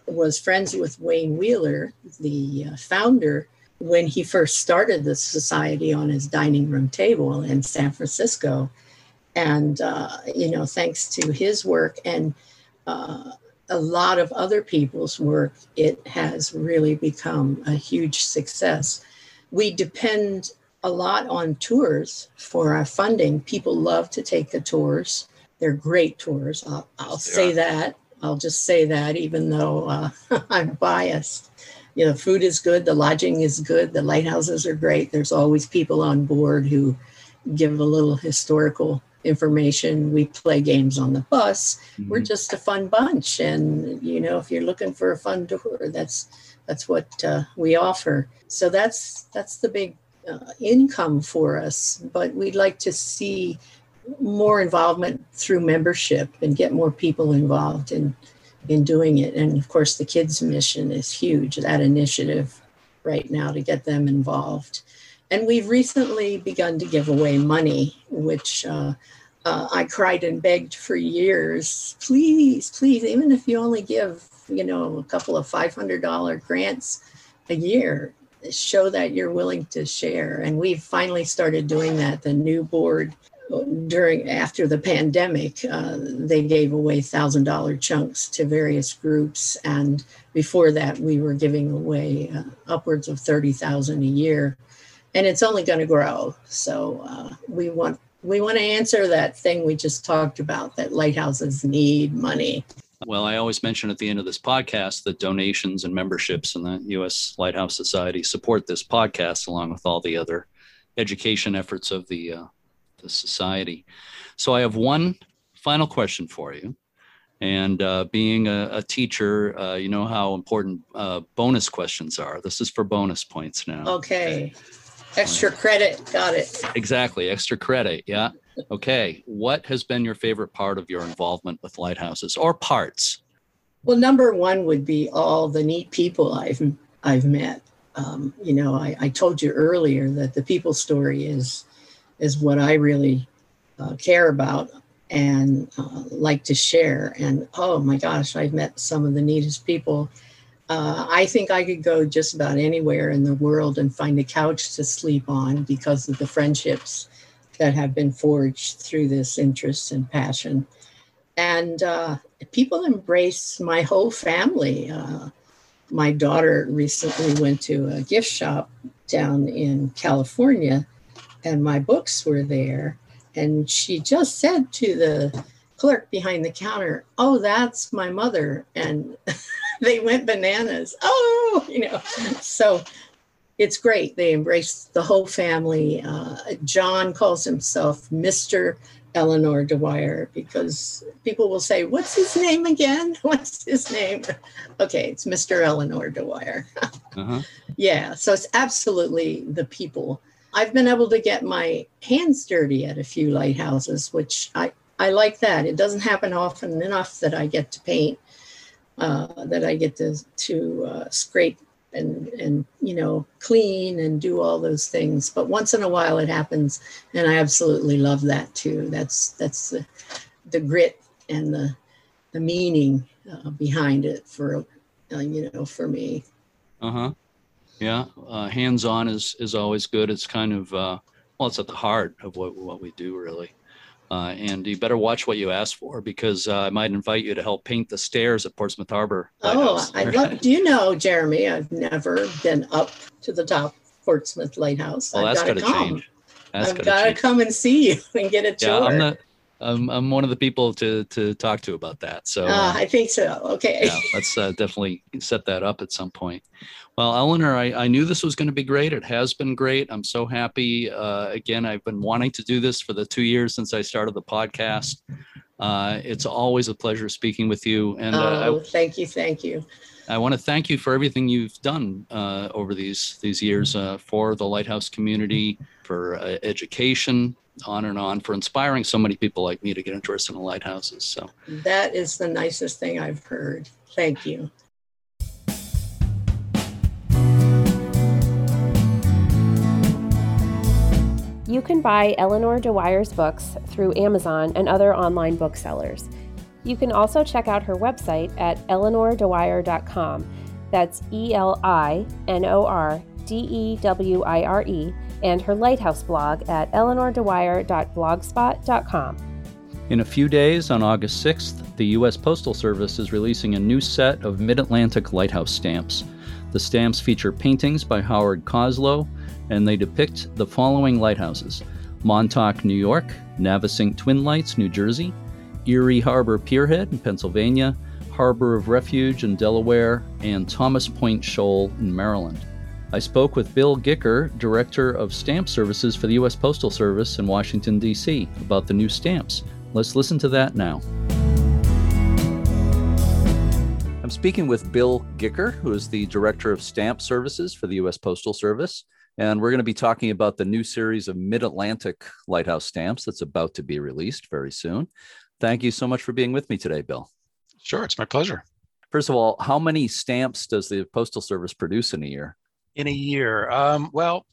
was friends with Wayne Wheeler, the founder, when he first started the society on his dining room table in San Francisco. And, uh, you know, thanks to his work and uh, a lot of other people's work, it has really become a huge success. We depend a lot on tours for our funding. People love to take the tours. They're great tours. I'll, I'll say that. I'll just say that, even though uh, I'm biased. You know, food is good, the lodging is good, the lighthouses are great. There's always people on board who give a little historical information. We play games on the bus. Mm-hmm. We're just a fun bunch. And, you know, if you're looking for a fun tour, that's that's what uh, we offer. So that's that's the big uh, income for us, but we'd like to see more involvement through membership and get more people involved in in doing it. And of course, the kids' mission is huge, that initiative right now to get them involved. And we've recently begun to give away money, which uh, uh, I cried and begged for years, please, please, even if you only give, you know, a couple of five hundred dollar grants a year, show that you're willing to share. And we've finally started doing that. The new board, during after the pandemic, uh, they gave away one thousand dollar chunks to various groups. And before that, we were giving away uh, upwards of thirty thousand dollars a year. And it's only going to grow. So uh, we want we want to answer that thing we just talked about, that lighthouses need money. Well, I always mention at the end of this podcast that donations and memberships in the U S Lighthouse Society support this podcast, along with all the other education efforts of the uh, the society. So I have one final question for you. And uh, being a, a teacher, uh, you know how important uh, bonus questions are. This is for bonus points now. Okay. Extra credit. Got it. Exactly. Extra credit. Yeah. Okay. What has been your favorite part of your involvement with lighthouses, or parts? Well, number one would be all the neat people I've I've met. Um, you know, I, I told you earlier that the people story is is what I really uh, care about and uh, like to share. And oh my gosh, I've met some of the neatest people. Uh, I think I could go just about anywhere in the world and find a couch to sleep on because of the friendships that have been forged through this interest and passion. And uh, people embrace my whole family. Uh, my daughter recently went to a gift shop down in California, and my books were there. And she just said to the clerk behind the counter, "Oh, that's my mother." And they went bananas. Oh, you know, so it's great. They embrace the whole family. Uh, John calls himself Mister Elinor De Wire because people will say, "What's his name again? What's his name?" Okay, it's Mister Elinor De Wire. uh-huh. Yeah, so it's absolutely the people. I've been able to get my hands dirty at a few lighthouses, which I, I like that. It doesn't happen often enough that I get to paint. Uh, that I get to to uh, scrape and, and, you know, clean and do all those things. But once in a while it happens, and I absolutely love that too. That's that's the, the grit and the the meaning uh, behind it for, uh, you know, for me. Uh-huh. Yeah. Uh, hands-on is, is always good. It's kind of, uh, well, it's at the heart of what what we do, really. Uh, and you better watch what you ask for, because uh, I might invite you to help paint the stairs at Portsmouth Harbor Lighthouse. Oh, I'd love, do you know, Jeremy, I've never been up to the top Portsmouth Lighthouse. Well, I've that's got to come. change. That's I've got to come and see you and get a tour. Yeah, I'm, not, I'm, I'm one of the people to, to talk to about that. So uh, I think so. Okay. Yeah, let's uh, definitely set that up at some point. Well, Elinor, I, I knew this was going to be great. It has been great. I'm so happy. Uh, again, I've been wanting to do this for the two years since I started the podcast. Uh, it's always a pleasure speaking with you. And uh, oh, I, thank you. Thank you. I want to thank you for everything you've done uh, over these these years uh, for the Lighthouse community, for uh, education, on and on, for inspiring so many people like me to get interested in lighthouses. So that is the nicest thing I've heard. Thank you. You can buy Elinor De Wire's books through Amazon and other online booksellers. You can also check out her website at elinor de wire dot com. That's E L I N O R D E W I R E, and her lighthouse blog at elinor de wire dot blogspot dot com. In a few days, on August sixth, the U S Postal Service is releasing a new set of Mid-Atlantic Lighthouse stamps. The stamps feature paintings by Howard Coslow, and they depict the following lighthouses: Montauk, New York; Navasink Twin Lights, New Jersey; Erie Harbor Pierhead in Pennsylvania; Harbor of Refuge in Delaware; and Thomas Point Shoal in Maryland. I spoke with Bill Gicker, Director of Stamp Services for the U S Postal Service in Washington, D C, about the new stamps. Let's listen to that now. I'm speaking with Bill Gicker, who is the Director of Stamp Services for the U S Postal Service. And we're going to be talking about the new series of Mid-Atlantic Lighthouse stamps that's about to be released very soon. Thank you so much for being with me today, Bill. Sure, it's my pleasure. First of all, how many stamps does the Postal Service produce in a year? In a year? Um, well,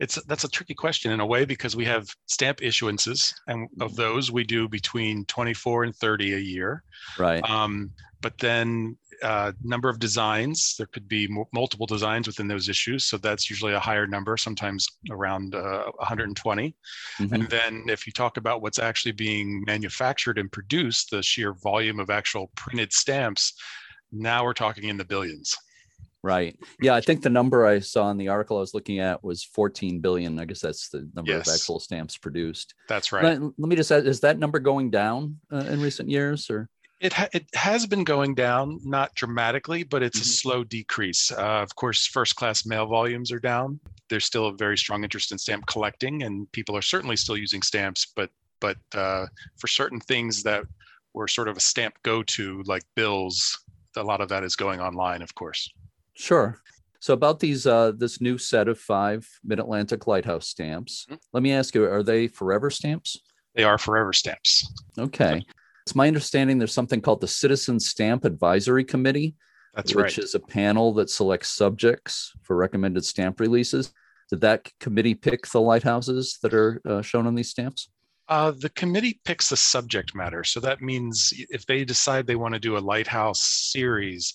it's that's a tricky question in a way, because we have stamp issuances, and of those we do between twenty-four and thirty a year. Right. Um, but then uh, number of designs, there could be m- multiple designs within those issues. So that's usually a higher number, sometimes around uh, one hundred twenty. Mm-hmm. And then if you talk about what's actually being manufactured and produced, the sheer volume of actual printed stamps, now we're talking in the billions. Right. Yeah, I think the number I saw in the article I was looking at was fourteen billion. I guess that's the number yes. of actual stamps produced. That's right. Let, let me just ask, is that number going down uh, in recent years? Or It ha- it has been going down, not dramatically, but it's mm-hmm. a slow decrease. Uh, of course, first-class mail volumes are down. There's still a very strong interest in stamp collecting, and people are certainly still using stamps, but, but uh, for certain things that were sort of a stamp go-to, like bills, a lot of that is going online, of course. Sure. So about these, uh, this new set of five Mid-Atlantic Lighthouse stamps, mm-hmm. let me ask you, are they forever stamps? They are forever stamps. Okay. It's my understanding there's something called the Citizen Stamp Advisory Committee. That's right. Which is a panel that selects subjects for recommended stamp releases. Did that committee pick the lighthouses that are uh, shown on these stamps? Uh, the committee picks the subject matter. So that means if they decide they want to do a lighthouse series,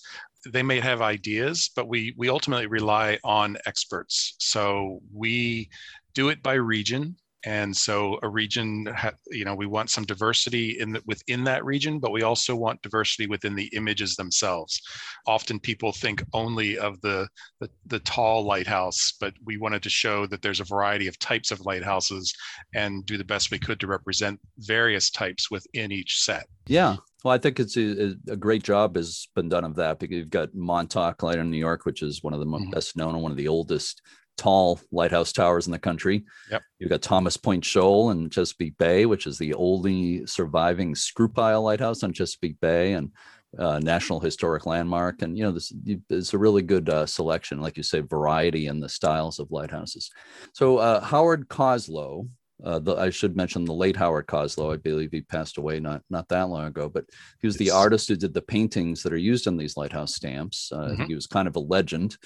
they may have ideas, but we we ultimately rely on experts. So we do it by region. And so a region, ha- you know, we want some diversity in the, within that region, but we also want diversity within the images themselves. Often people think only of the, the, the tall lighthouse, but we wanted to show that there's a variety of types of lighthouses and do the best we could to represent various types within each set. Yeah. Well, I think it's a, a great job has been done of that, because you've got Montauk Light in New York, which is one of the mm-hmm. best known and one of the oldest tall lighthouse towers in the country. Yep. You've got Thomas Point Shoal in Chesapeake Bay, which is the only surviving screw pile lighthouse on Chesapeake Bay and uh, National Historic Landmark. And, you know, this it's a really good uh, selection, like you say, variety in the styles of lighthouses. So uh, Howard Coslow, Uh, the, I should mention the late Howard Coslow. I believe he passed away not not that long ago, but he was yes. the artist who did the paintings that are used in these lighthouse stamps. Uh, mm-hmm. He was kind of a legend.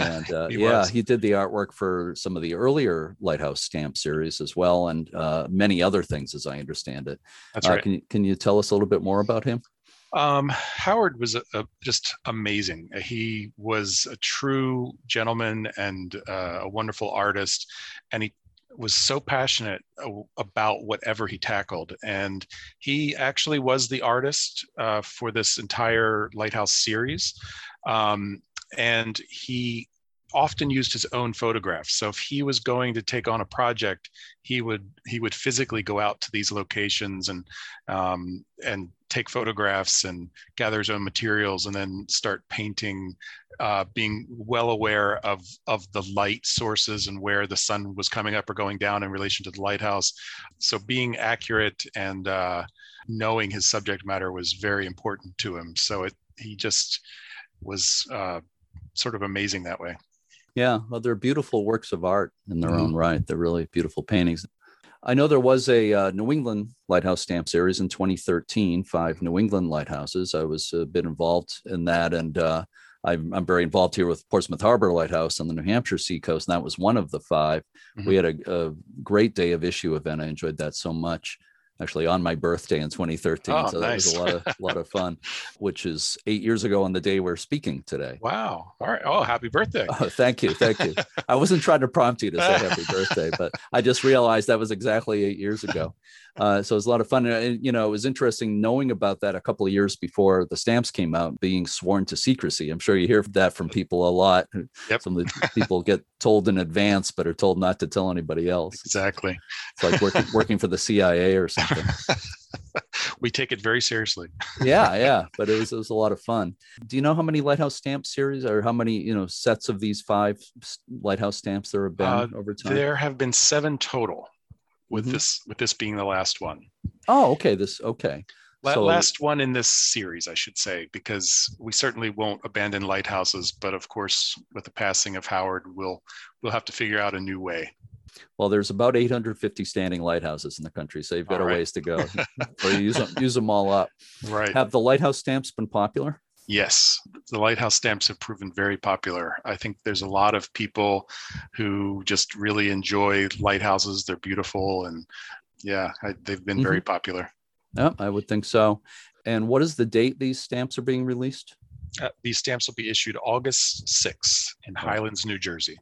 And uh, he yeah, was. he did the artwork for some of the earlier lighthouse stamp series as well, and uh, many other things, as I understand it. That's uh, right. Can you, can you tell us a little bit more about him? Um, Howard was a, a, just amazing. He was a true gentleman and uh, a wonderful artist, and he was so passionate about whatever he tackled. And he actually was the artist uh, for this entire lighthouse series. Um, and he often used his own photographs. So if he was going to take on a project, he would he would physically go out to these locations and um, and take photographs and gather his own materials and then start painting, uh, being well aware of of the light sources and where the sun was coming up or going down in relation to the lighthouse. So being accurate and uh, knowing his subject matter was very important to him. So it he just was uh, sort of amazing that way. Yeah, well, they're beautiful works of art in their mm-hmm. own right. They're really beautiful paintings. I know there was a uh, New England Lighthouse stamp series in twenty thirteen, five New England lighthouses. I was a bit involved in that, and uh, I'm, I'm very involved here with Portsmouth Harbor Lighthouse on the New Hampshire seacoast, and that was one of the five. Mm-hmm. We had a, a great day of issue event. I enjoyed that so much. Actually on my birthday in twenty thirteen. Oh, so that nice. was a lot of, lot of fun, which is eight years ago on the day we're speaking today. Wow. All right. Oh, happy birthday. Oh, thank you. Thank you. I wasn't trying to prompt you to say happy birthday, but I just realized that was exactly eight years ago. Uh, so it was a lot of fun. And, you know, it was interesting knowing about that a couple of years before the stamps came out, being sworn to secrecy. I'm sure you hear that from people a lot. Yep. Some of the people get told in advance, but are told not to tell anybody else. Exactly. It's like working, working for the C I A or something. We take it very seriously. yeah, yeah. But it was, it was a lot of fun. Do you know how many lighthouse stamp series or how many, you know, sets of these five lighthouse stamps there have been uh, over time? There have been seven total. With mm-hmm. this, with this being the last one. Oh, okay. This okay. So, last one in this series, I should say, because we certainly won't abandon lighthouses, but of course, with the passing of Howard, we'll we'll have to figure out a new way. Well, there's about eight hundred fifty standing lighthouses in the country, so you've got all a right. ways to go. Or use them, use them all up. Right. Have the lighthouse stamps been popular? Yes, the lighthouse stamps have proven very popular. I think there's a lot of people who just really enjoy lighthouses. They're beautiful, and yeah, I, they've been mm-hmm. very popular. Yep, I would think so. And what is the date these stamps are being released? Uh, these stamps will be issued August sixth in Highlands, New Jersey.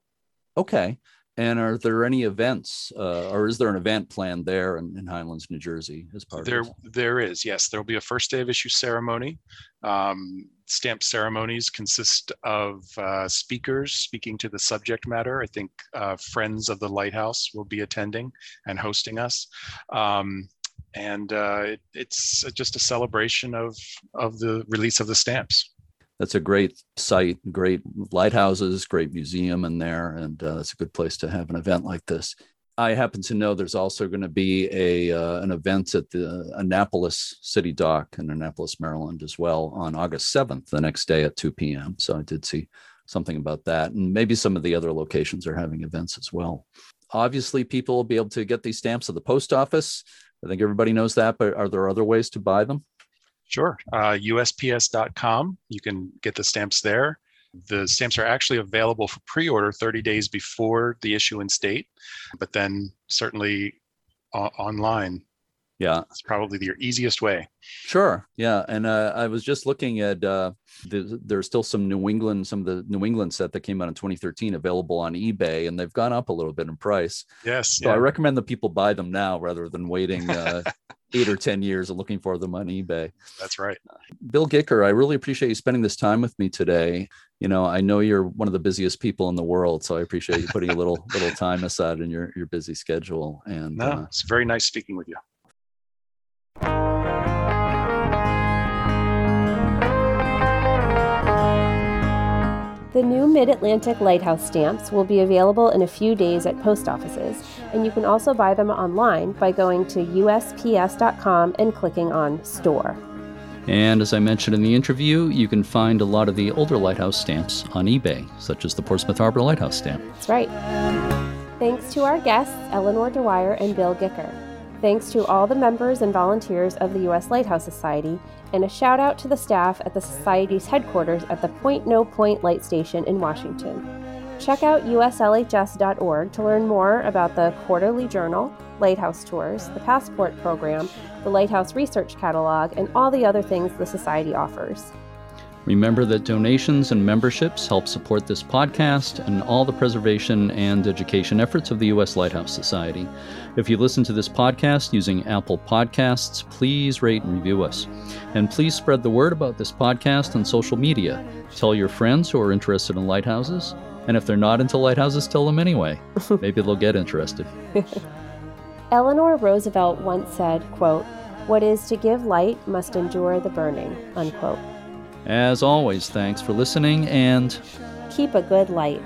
Okay. And are there any events uh, or is there an event planned there in, in Highlands, New Jersey as part there, of this? There is, yes. There'll be a first day of issue ceremony. Um, stamp ceremonies consist of uh, speakers speaking to the subject matter. I think uh, Friends of the Lighthouse will be attending and hosting us. Um, And uh, it, it's just a celebration of of the release of the stamps. That's a great site, great lighthouses, great museum in there. And uh, it's a good place to have an event like this. I happen to know there's also going to be a uh, an event at the Annapolis City Dock in Annapolis, Maryland, as well on August seventh, the next day at two p.m. So I did see something about that. And maybe some of the other locations are having events as well. Obviously, people will be able to get these stamps at the post office. I think everybody knows that, but are there other ways to buy them? Sure. Uh, U S P S dot com. You can get the stamps there. The stamps are actually available for pre-order thirty days before the issuance date, but then certainly uh, online. Yeah. It's probably your easiest way. Sure. Yeah. And uh, I was just looking at, uh, the, there's still some New England, some of the New England set that came out in twenty thirteen available on eBay, and they've gone up a little bit in price. Yes. So yeah. I recommend that people buy them now rather than waiting uh, eight or ten years and looking for them on eBay. That's right. Bill Gicker, I really appreciate you spending this time with me today. You know, I know you're one of the busiest people in the world, so I appreciate you putting a little, little time aside in your, your busy schedule. And no, uh, it's very nice speaking with you. The new Mid-Atlantic Lighthouse stamps will be available in a few days at post offices, and you can also buy them online by going to U S P S dot com and clicking on Store. And as I mentioned in the interview, you can find a lot of the older lighthouse stamps on eBay, such as the Portsmouth Harbor Lighthouse stamp. That's right. Thanks to our guests, Elinor De Wire and Bill Gicker. Thanks to all the members and volunteers of the U S Lighthouse Society, and a shout out to the staff at the Society's headquarters at the Point No Point Light Station in Washington. Check out U S L H S dot org to learn more about the Quarterly Journal, Lighthouse Tours, the Passport Program, the Lighthouse Research Catalog, and all the other things the Society offers. Remember that donations and memberships help support this podcast and all the preservation and education efforts of the U S Lighthouse Society. If you listen to this podcast using Apple Podcasts, please rate and review us. And please spread the word about this podcast on social media. Tell your friends who are interested in lighthouses. And if they're not into lighthouses, tell them anyway. Maybe they'll get interested. Eleanor Roosevelt once said, quote, "What is to give light must endure the burning," unquote. As always, thanks for listening and keep a good light.